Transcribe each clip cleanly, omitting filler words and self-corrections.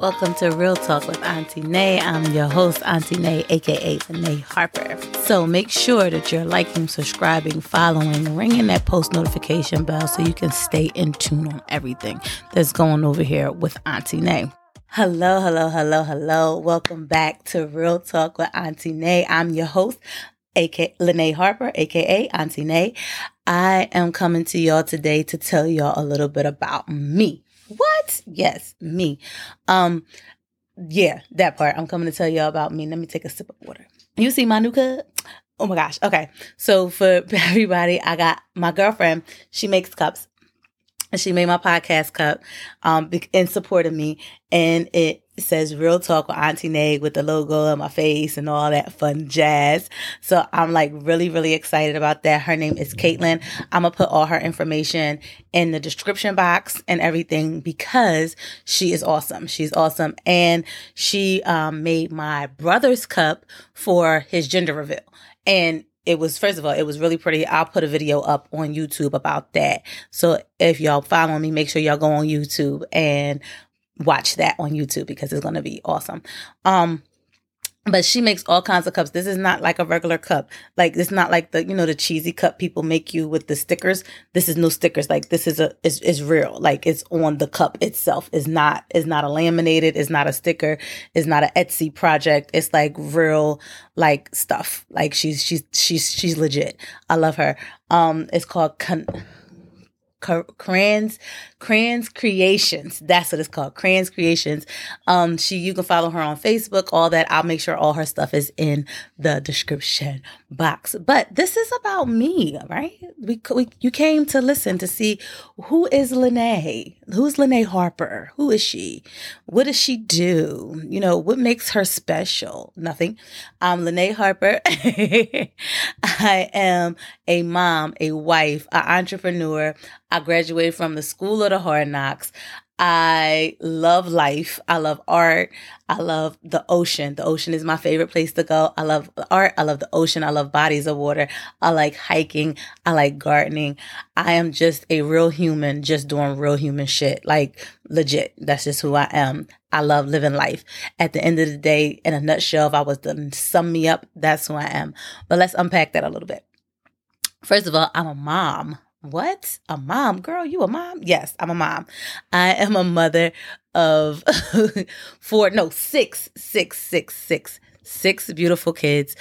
Welcome to Real Talk with Auntie Nay. I'm your host, Auntie Nay, aka Lynna Harper. So make sure that you're liking, subscribing, following, ringing that post notification bell so you can stay in tune on everything that's going over here with Auntie Nay. Hello, hello, hello, hello. Welcome back to Real Talk with Auntie Nay. I'm your host, aka Lynna Harper, aka Auntie Nay. I am coming to y'all today to tell y'all a little bit about me. What? Yes, me. Yeah, that part. I'm coming to tell y'all about me. Let me take a sip of water. You see my new cup? Oh my gosh. Okay. So for everybody, I got my girlfriend. She makes cups. And she made my podcast cup in support of me. And it says Real Talk with Auntie Nay with the logo on my face and all that fun jazz. So I'm like really, really excited about that. Her name is Kaitlyn. I'm going to put all her information in the description box and everything because she is awesome. She's awesome. And she made my brother's cup for his gender reveal. And it was, first of all, it was really pretty. I'll put a video up on YouTube about that. So if y'all follow me, make sure y'all go on YouTube and watch that on YouTube because it's going to be awesome. But she makes all kinds of cups. This is not like a regular cup. Like, it's not like the, you know, the cheesy cup people make you with the stickers. This is no stickers. Like, this is it's real. Like, it's on the cup itself. It's not a laminated. It's not a sticker. It's not an Etsy project. It's like real, like stuff. Like she's legit. I love her. It's called Kran's Creations. That's what it's called. Kran's Creations. You can follow her on Facebook, all that. I'll make sure all her stuff is in the description box. But this is about me, right? You came to listen to see who is Lynna? Who's Lynna Harper? Who is she? What does she do? You know, what makes her special? Nothing. I'm Lynna Harper. I am a mom, a wife, an entrepreneur. I graduated from the School of the Hard Knocks. I love life. I love art. I love the ocean. The ocean is my favorite place to go. I love art. I love the ocean. I love bodies of water. I like hiking. I like gardening. I am just a real human, just doing real human shit. Like, legit. That's just who I am. I love living life. At the end of the day, in a nutshell, if I was to sum me up, that's who I am. But let's unpack that a little bit. First of all, I'm a mom. What? A mom? Girl, you a mom? Yes, I'm a mom. I am a mother of six beautiful kids.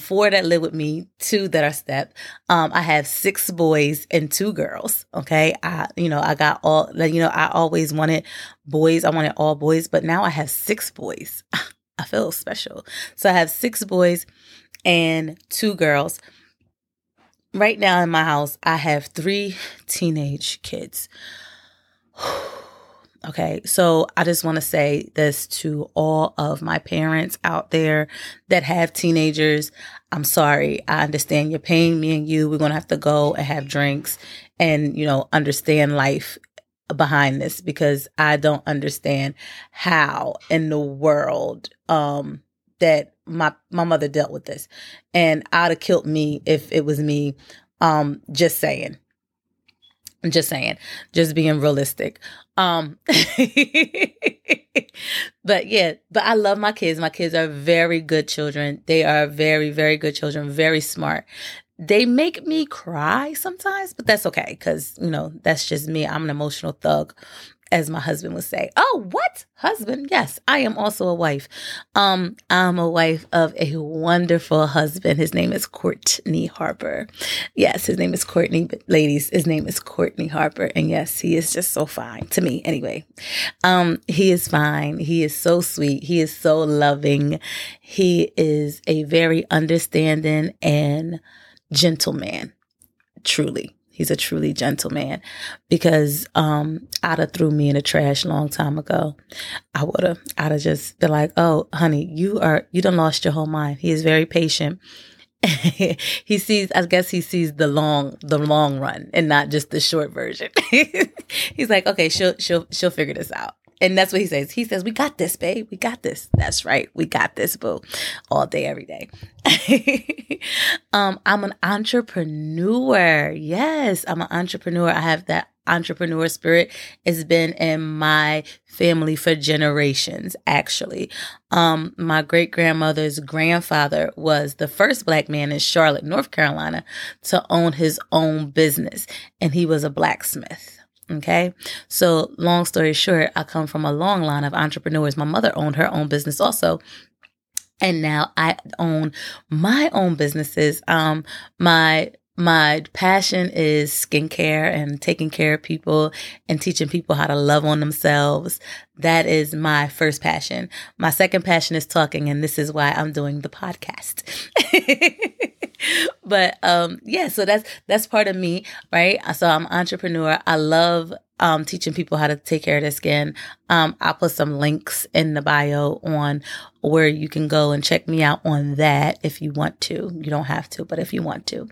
Four that live with me, two that are step. I have 6 boys and 2 girls. Okay. I always wanted boys. I wanted all boys, but now I have 6 boys. I feel special. So I have 6 boys and 2 girls. Right now in my house, I have 3 teenage kids. Okay, so I just want to say this to all of my parents out there that have teenagers. I'm sorry. I understand your pain. Me and you, we're going to have to go and have drinks and, you know, understand life behind this because I don't understand how in the world that my mother dealt with this, and I'd have killed me if it was me. Just saying, just being realistic. But I love my kids. My kids are very good children. They are very, very good children, very smart. They make me cry sometimes, but that's okay because, you know, that's just me. I'm an emotional thug, as my husband would say. Oh, what? Husband? Yes, I am also a wife. I'm a wife of a wonderful husband. His name is Courtney Harper. Yes, his name is Courtney. But ladies, his name is Courtney Harper. And yes, he is just so fine to me anyway. He is fine. He is so sweet. He is so loving. He is a very understanding and gentleman. Truly. He's a truly gentle man because I'd have threw me in the trash a long time ago. I'd have just been like, oh, honey, you done lost your whole mind. He is very patient. I guess he sees the long run and not just the short version. He's like, okay, she'll figure this out. And that's what he says. He says, we got this, babe. We got this. That's right. We got this, boo. All day, every day. I'm an entrepreneur. Yes, I'm an entrepreneur. I have that entrepreneur spirit has been in my family for generations, actually. My great-grandmother's grandfather was the first Black man in Charlotte, North Carolina, to own his own business, and he was a blacksmith. Okay. So long story short, I come from a long line of entrepreneurs. My mother owned her own business also. And now I own my own businesses. My passion is skincare and taking care of people and teaching people how to love on themselves. That is my first passion. My second passion is talking, and this is why I'm doing the podcast. But yeah, so that's part of me, right? So I'm an entrepreneur. I love teaching people how to take care of their skin. I'll put some links in the bio on where you can go and check me out on that if you want to. You don't have to, but if you want to.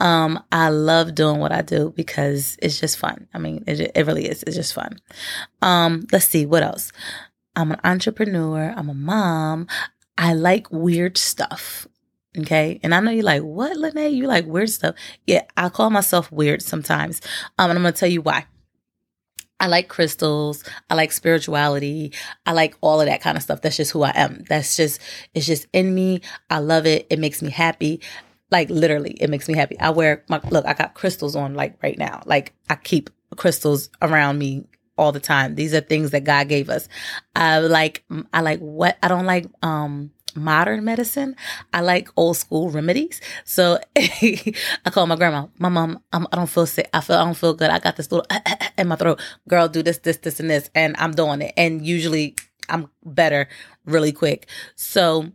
I love doing what I do because it's just fun. I mean, it really is. It's just fun. Let's see, what else? I'm an entrepreneur. I'm a mom. I like weird stuff. Okay. And I know you're like, what, Lynna? You like weird stuff? Yeah, I call myself weird sometimes. And I'm going to tell you why. I like crystals. I like spirituality. I like all of that kind of stuff. That's just who I am. It's just in me. I love it. It makes me happy. Like literally, it makes me happy. I wear my, look, I got crystals on like right now. Like I keep crystals around me all the time. These are things that God gave us. I like what I don't like, modern medicine. I like old school remedies. So I call my grandma, my mom, I don't feel sick. I don't feel good. I got this little in my throat. Girl, do this, this, this, and this. And I'm doing it. And usually I'm better really quick. So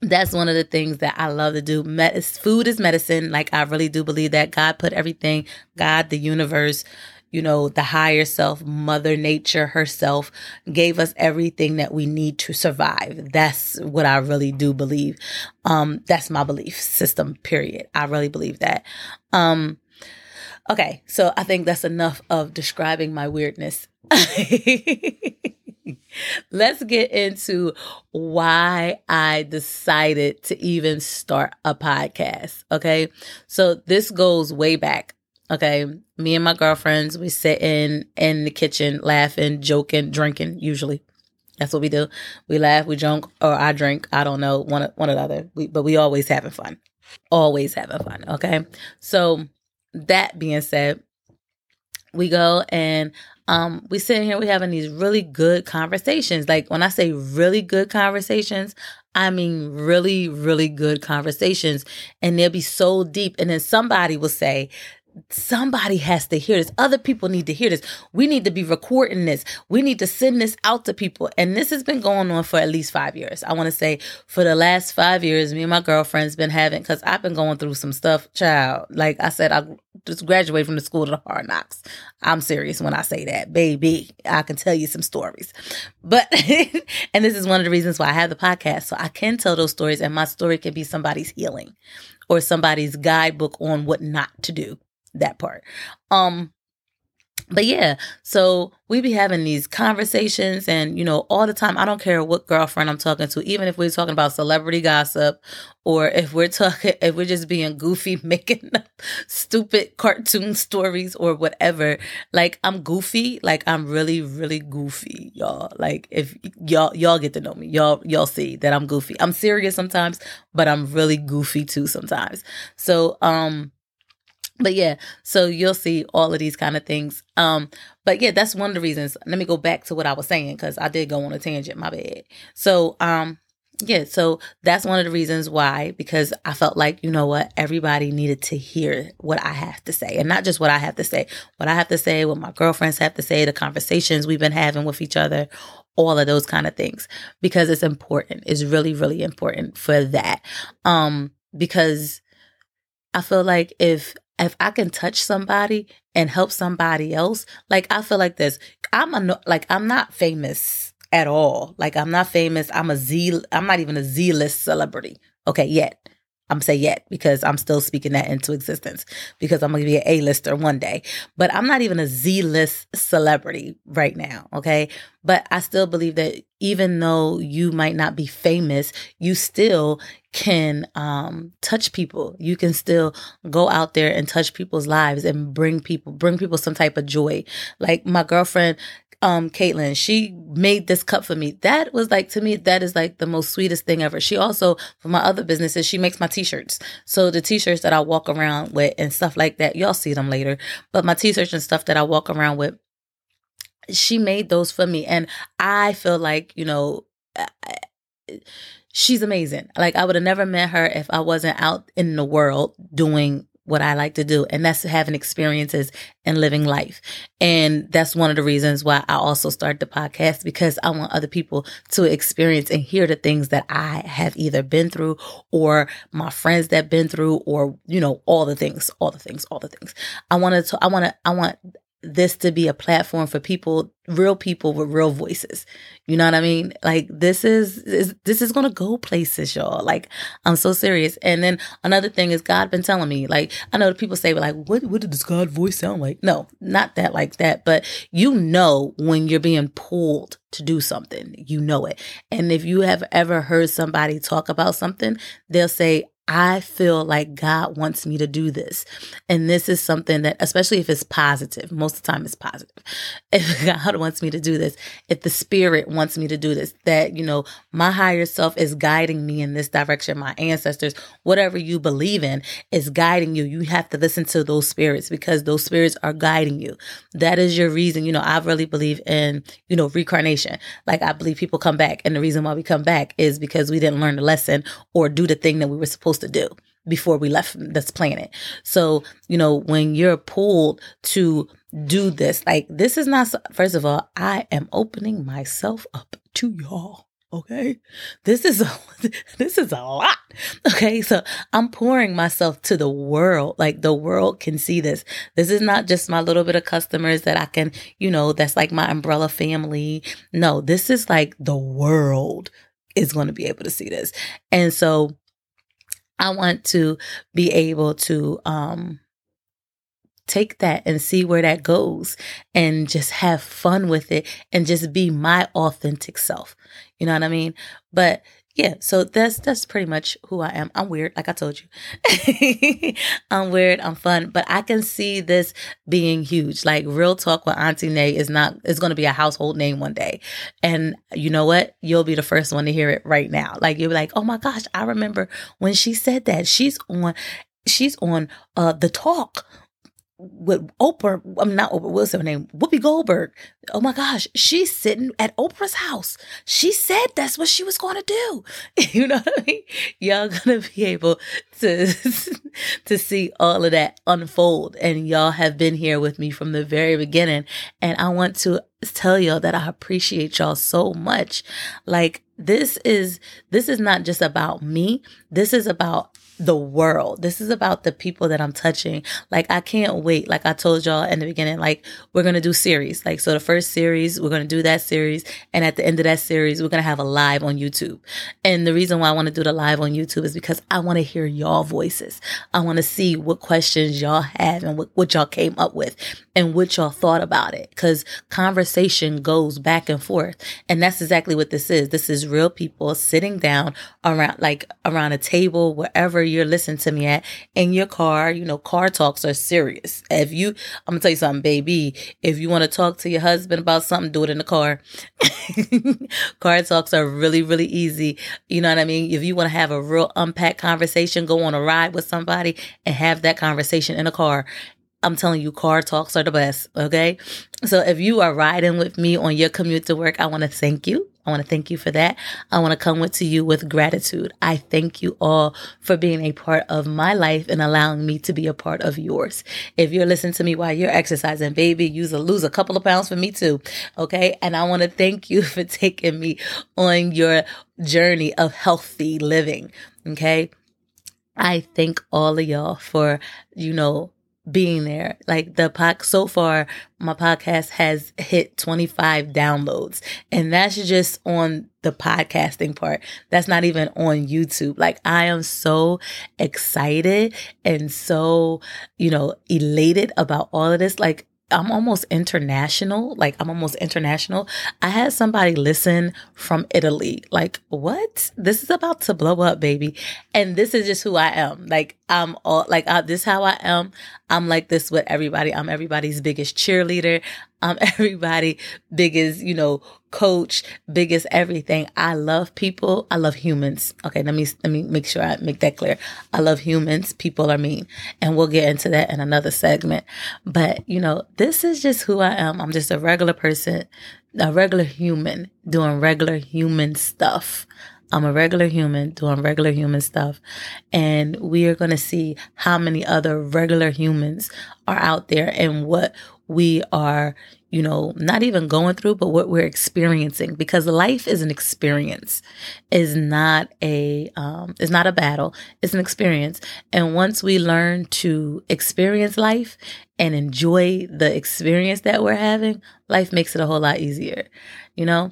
that's one of the things that I love to do. Food is medicine. Like I really do believe that God put everything, God, the universe, you know, the higher self, Mother Nature herself gave us everything that we need to survive. That's what I really do believe. That's my belief system, period. I really believe that. Okay, so I think that's enough of describing my weirdness. Let's get into why I decided to even start a podcast, okay? So this goes way back. Okay, me and my girlfriends, we sit in the kitchen laughing, joking, drinking, usually. That's what we do. We laugh, we joke, or I drink. I don't know, one or the other. But we always having fun. Always having fun, okay? So that being said, we go and we sit here, we having these really good conversations. Like when I say really good conversations, I mean, really, really good conversations. And they'll be so deep. And then somebody will say, somebody has to hear this. Other people need to hear this. We need to be recording this. We need to send this out to people. And this has been going on for at least 5 years. I want to say for the last 5 years, me and my girlfriend's been having, because I've been going through some stuff, child. Like I said, I just graduated from the school to the hard knocks. I'm serious when I say that, baby. I can tell you some stories. But, and this is one of the reasons why I have the podcast. So I can tell those stories, and my story can be somebody's healing or somebody's guidebook on what not to do. That part. But yeah, so we be having these conversations and, you know, all the time. I don't care what girlfriend I'm talking to, even if we're talking about celebrity gossip or if we're just being goofy, making up stupid cartoon stories or whatever. Like I'm goofy. Like I'm really, really goofy, y'all. Like if y'all get to know me, y'all see that I'm goofy. I'm serious sometimes, but I'm really goofy too sometimes. So, but yeah, so you'll see all of these kind of things. But yeah, that's one of the reasons. Let me go back to what I was saying because I did go on a tangent, my bad. So yeah, so that's one of the reasons why, because I felt like, you know what, everybody needed to hear what I have to say. And not just what I have to say, what I have to say, what my girlfriends have to say, the conversations we've been having with each other, all of those kind of things, because it's important. It's really, really important for that. Because I feel like if I can touch somebody and help somebody else, like I feel like this, I'm not famous at all. Like I'm not famous. I'm not even a Z-list celebrity. Okay. Yet I'm going to say yet, because I'm still speaking that into existence, because I'm going to be an A-lister one day. But I'm not even a Z-list celebrity right now, okay? But I still believe that even though you might not be famous, you still can touch people. You can still go out there and touch people's lives and bring people some type of joy. Like my girlfriend, Kaitlyn, she made this cup for me. That was like, to me, that is like the most sweetest thing ever. She also, for my other businesses, she makes my t-shirts. So the t-shirts that I walk around with and stuff like that, y'all see them later. But my t-shirts and stuff that I walk around with, she made those for me. And I feel like, you know, she's amazing. Like I would have never met her if I wasn't out in the world doing what I like to do. And that's having experiences and living life. And that's one of the reasons why I also started the podcast, because I want other people to experience and hear the things that I have either been through or my friends that been through, or, you know, all the things. I want this to be a platform for people, real people with real voices. You know what I mean? Like this is going to go places, y'all. Like I'm so serious. And then another thing is God been telling me, like, I know people say, like, what does God voice sound like? No, not that like that. But you know, when you're being pulled to do something, you know it. And if you have ever heard somebody talk about something, they'll say, I feel like God wants me to do this. And this is something that, especially if it's positive, most of the time it's positive. If God wants me to do this, if the spirit wants me to do this, that, you know, my higher self is guiding me in this direction. My ancestors, whatever you believe in, is guiding you. You have to listen to those spirits, because those spirits are guiding you. That is your reason. You know, I really believe in, you know, reincarnation. Like I believe people come back. And the reason why we come back is because we didn't learn the lesson or do the thing that we were supposed to do before we left this planet. So, you know, when you're pulled to do this, like this is not, first of all, I am opening myself up to y'all. Okay. This is a lot. Okay. So I'm pouring myself to the world. Like the world can see this. This is not just my little bit of customers that I can, you know, that's like my umbrella family. No, this is like the world is going to be able to see this. And so I want to be able to take that and see where that goes and just have fun with it and just be my authentic self. You know what I mean? But yeah, so that's pretty much who I am. I'm weird, like I told you. I'm weird, I'm fun, but I can see this being huge. Like Real Talk with Auntie Nay is going to be a household name one day. And you know what? You'll be the first one to hear it right now. Like you'll be like, "Oh my gosh, I remember when she said that. She's on The Talk with Oprah." I'm not Oprah, what's her name? Whoopi Goldberg. Oh my gosh, she's sitting at Oprah's house. She said that's what she was going to do. You know what I mean? Y'all going to be able to see all of that unfold. And y'all have been here with me from the very beginning. And I want to tell y'all that I appreciate y'all so much. Like this is not just about me. This is about the world. This is about the people that I'm touching. Like I can't wait. Like I told y'all in the beginning, like we're going to do series. Like so the first series, we're going to do that series. And at the end of that series, we're going to have a live on YouTube. And the reason why I want to do the live on YouTube is because I want to hear y'all voices. I want to see what questions y'all have and what y'all came up with and what y'all thought about it. Because conversation goes back and forth. And that's exactly what this is. This is real people sitting down around a table, wherever you're listening to me at, in your car. You know, car talks are serious. I'm gonna tell you something, baby. If you want to talk to your husband about something, do it in the car. Car talks are really, really easy. You know what I mean? If you want to have a real unpacked conversation, go on a ride with somebody and have that conversation in a car. I'm telling you, car talks are the best. Okay. So if you are riding with me on your commute to work, I want to thank you. I want to thank you for that. I want to come to you with gratitude. I thank you all for being a part of my life and allowing me to be a part of yours. If you're listening to me while you're exercising, baby, you lose a couple of pounds for me too. Okay. And I want to thank you for taking me on your journey of healthy living. Okay. I thank all of y'all for, you know, being there. Like the so far, my podcast has hit 25 downloads, and that's just on the podcasting part. That's not even on YouTube. Like, I am so excited and so, you know, elated about all of this. Like, I'm almost international. I had somebody listen from Italy. Like, what? This is about to blow up, baby. And this is just who I am. Like, I'm all like, this is how I am. I'm like this with everybody. I'm everybody's biggest cheerleader. I'm everybody's biggest, you know, coach, biggest everything. I love people. I love humans. Okay, let me make sure I make that clear. I love humans. People are mean. And we'll get into that in another segment. But, you know, this is just who I am. I'm just a regular person, a regular human doing regular human stuff. I'm a regular human doing regular human stuff. And we are going to see how many other regular humans are out there and what we are, you know, not even going through, but what we're experiencing, because life is an experience. It's not a battle. It's an experience. And once we learn to experience life and enjoy the experience that we're having, life makes it a whole lot easier, you know?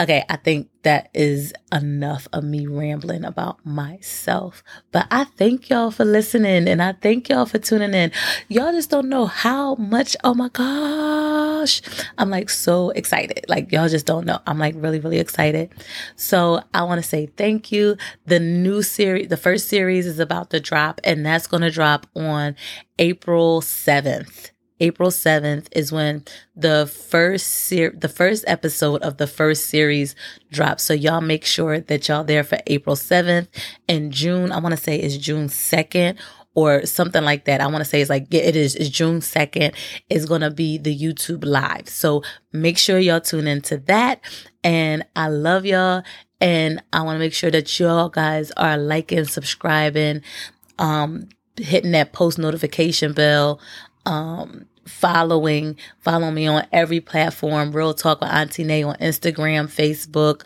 Okay, I think that is enough of me rambling about myself. But I thank y'all for listening, and I thank y'all for tuning in. Y'all just don't know how much, oh my gosh, I'm like so excited. Like, y'all just don't know. I'm like really, really excited. So I want to say thank you. The new series, the first series is about to drop, and that's going to drop on April 7th. April 7th is when the first episode of the first series drops. So y'all make sure that y'all there for April 7th. And June, I want to say it's June 2nd or something like that. I want to say it's June 2nd is going to be the YouTube live. So make sure y'all tune into that. And I love y'all. And I want to make sure that y'all guys are liking, subscribing, hitting that post notification bell, follow me on every platform, Real Talk with Auntie Nay on Instagram, Facebook,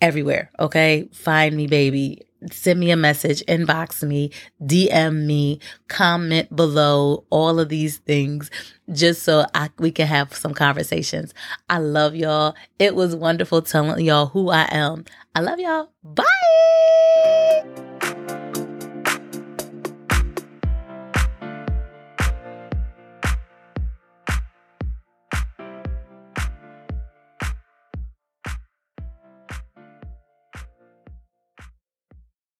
everywhere. Okay. Find me, baby. Send me a message, inbox me, DM me, comment below, all of these things, just so we can have some conversations. I love y'all. It was wonderful telling y'all who I am. I love y'all. Bye.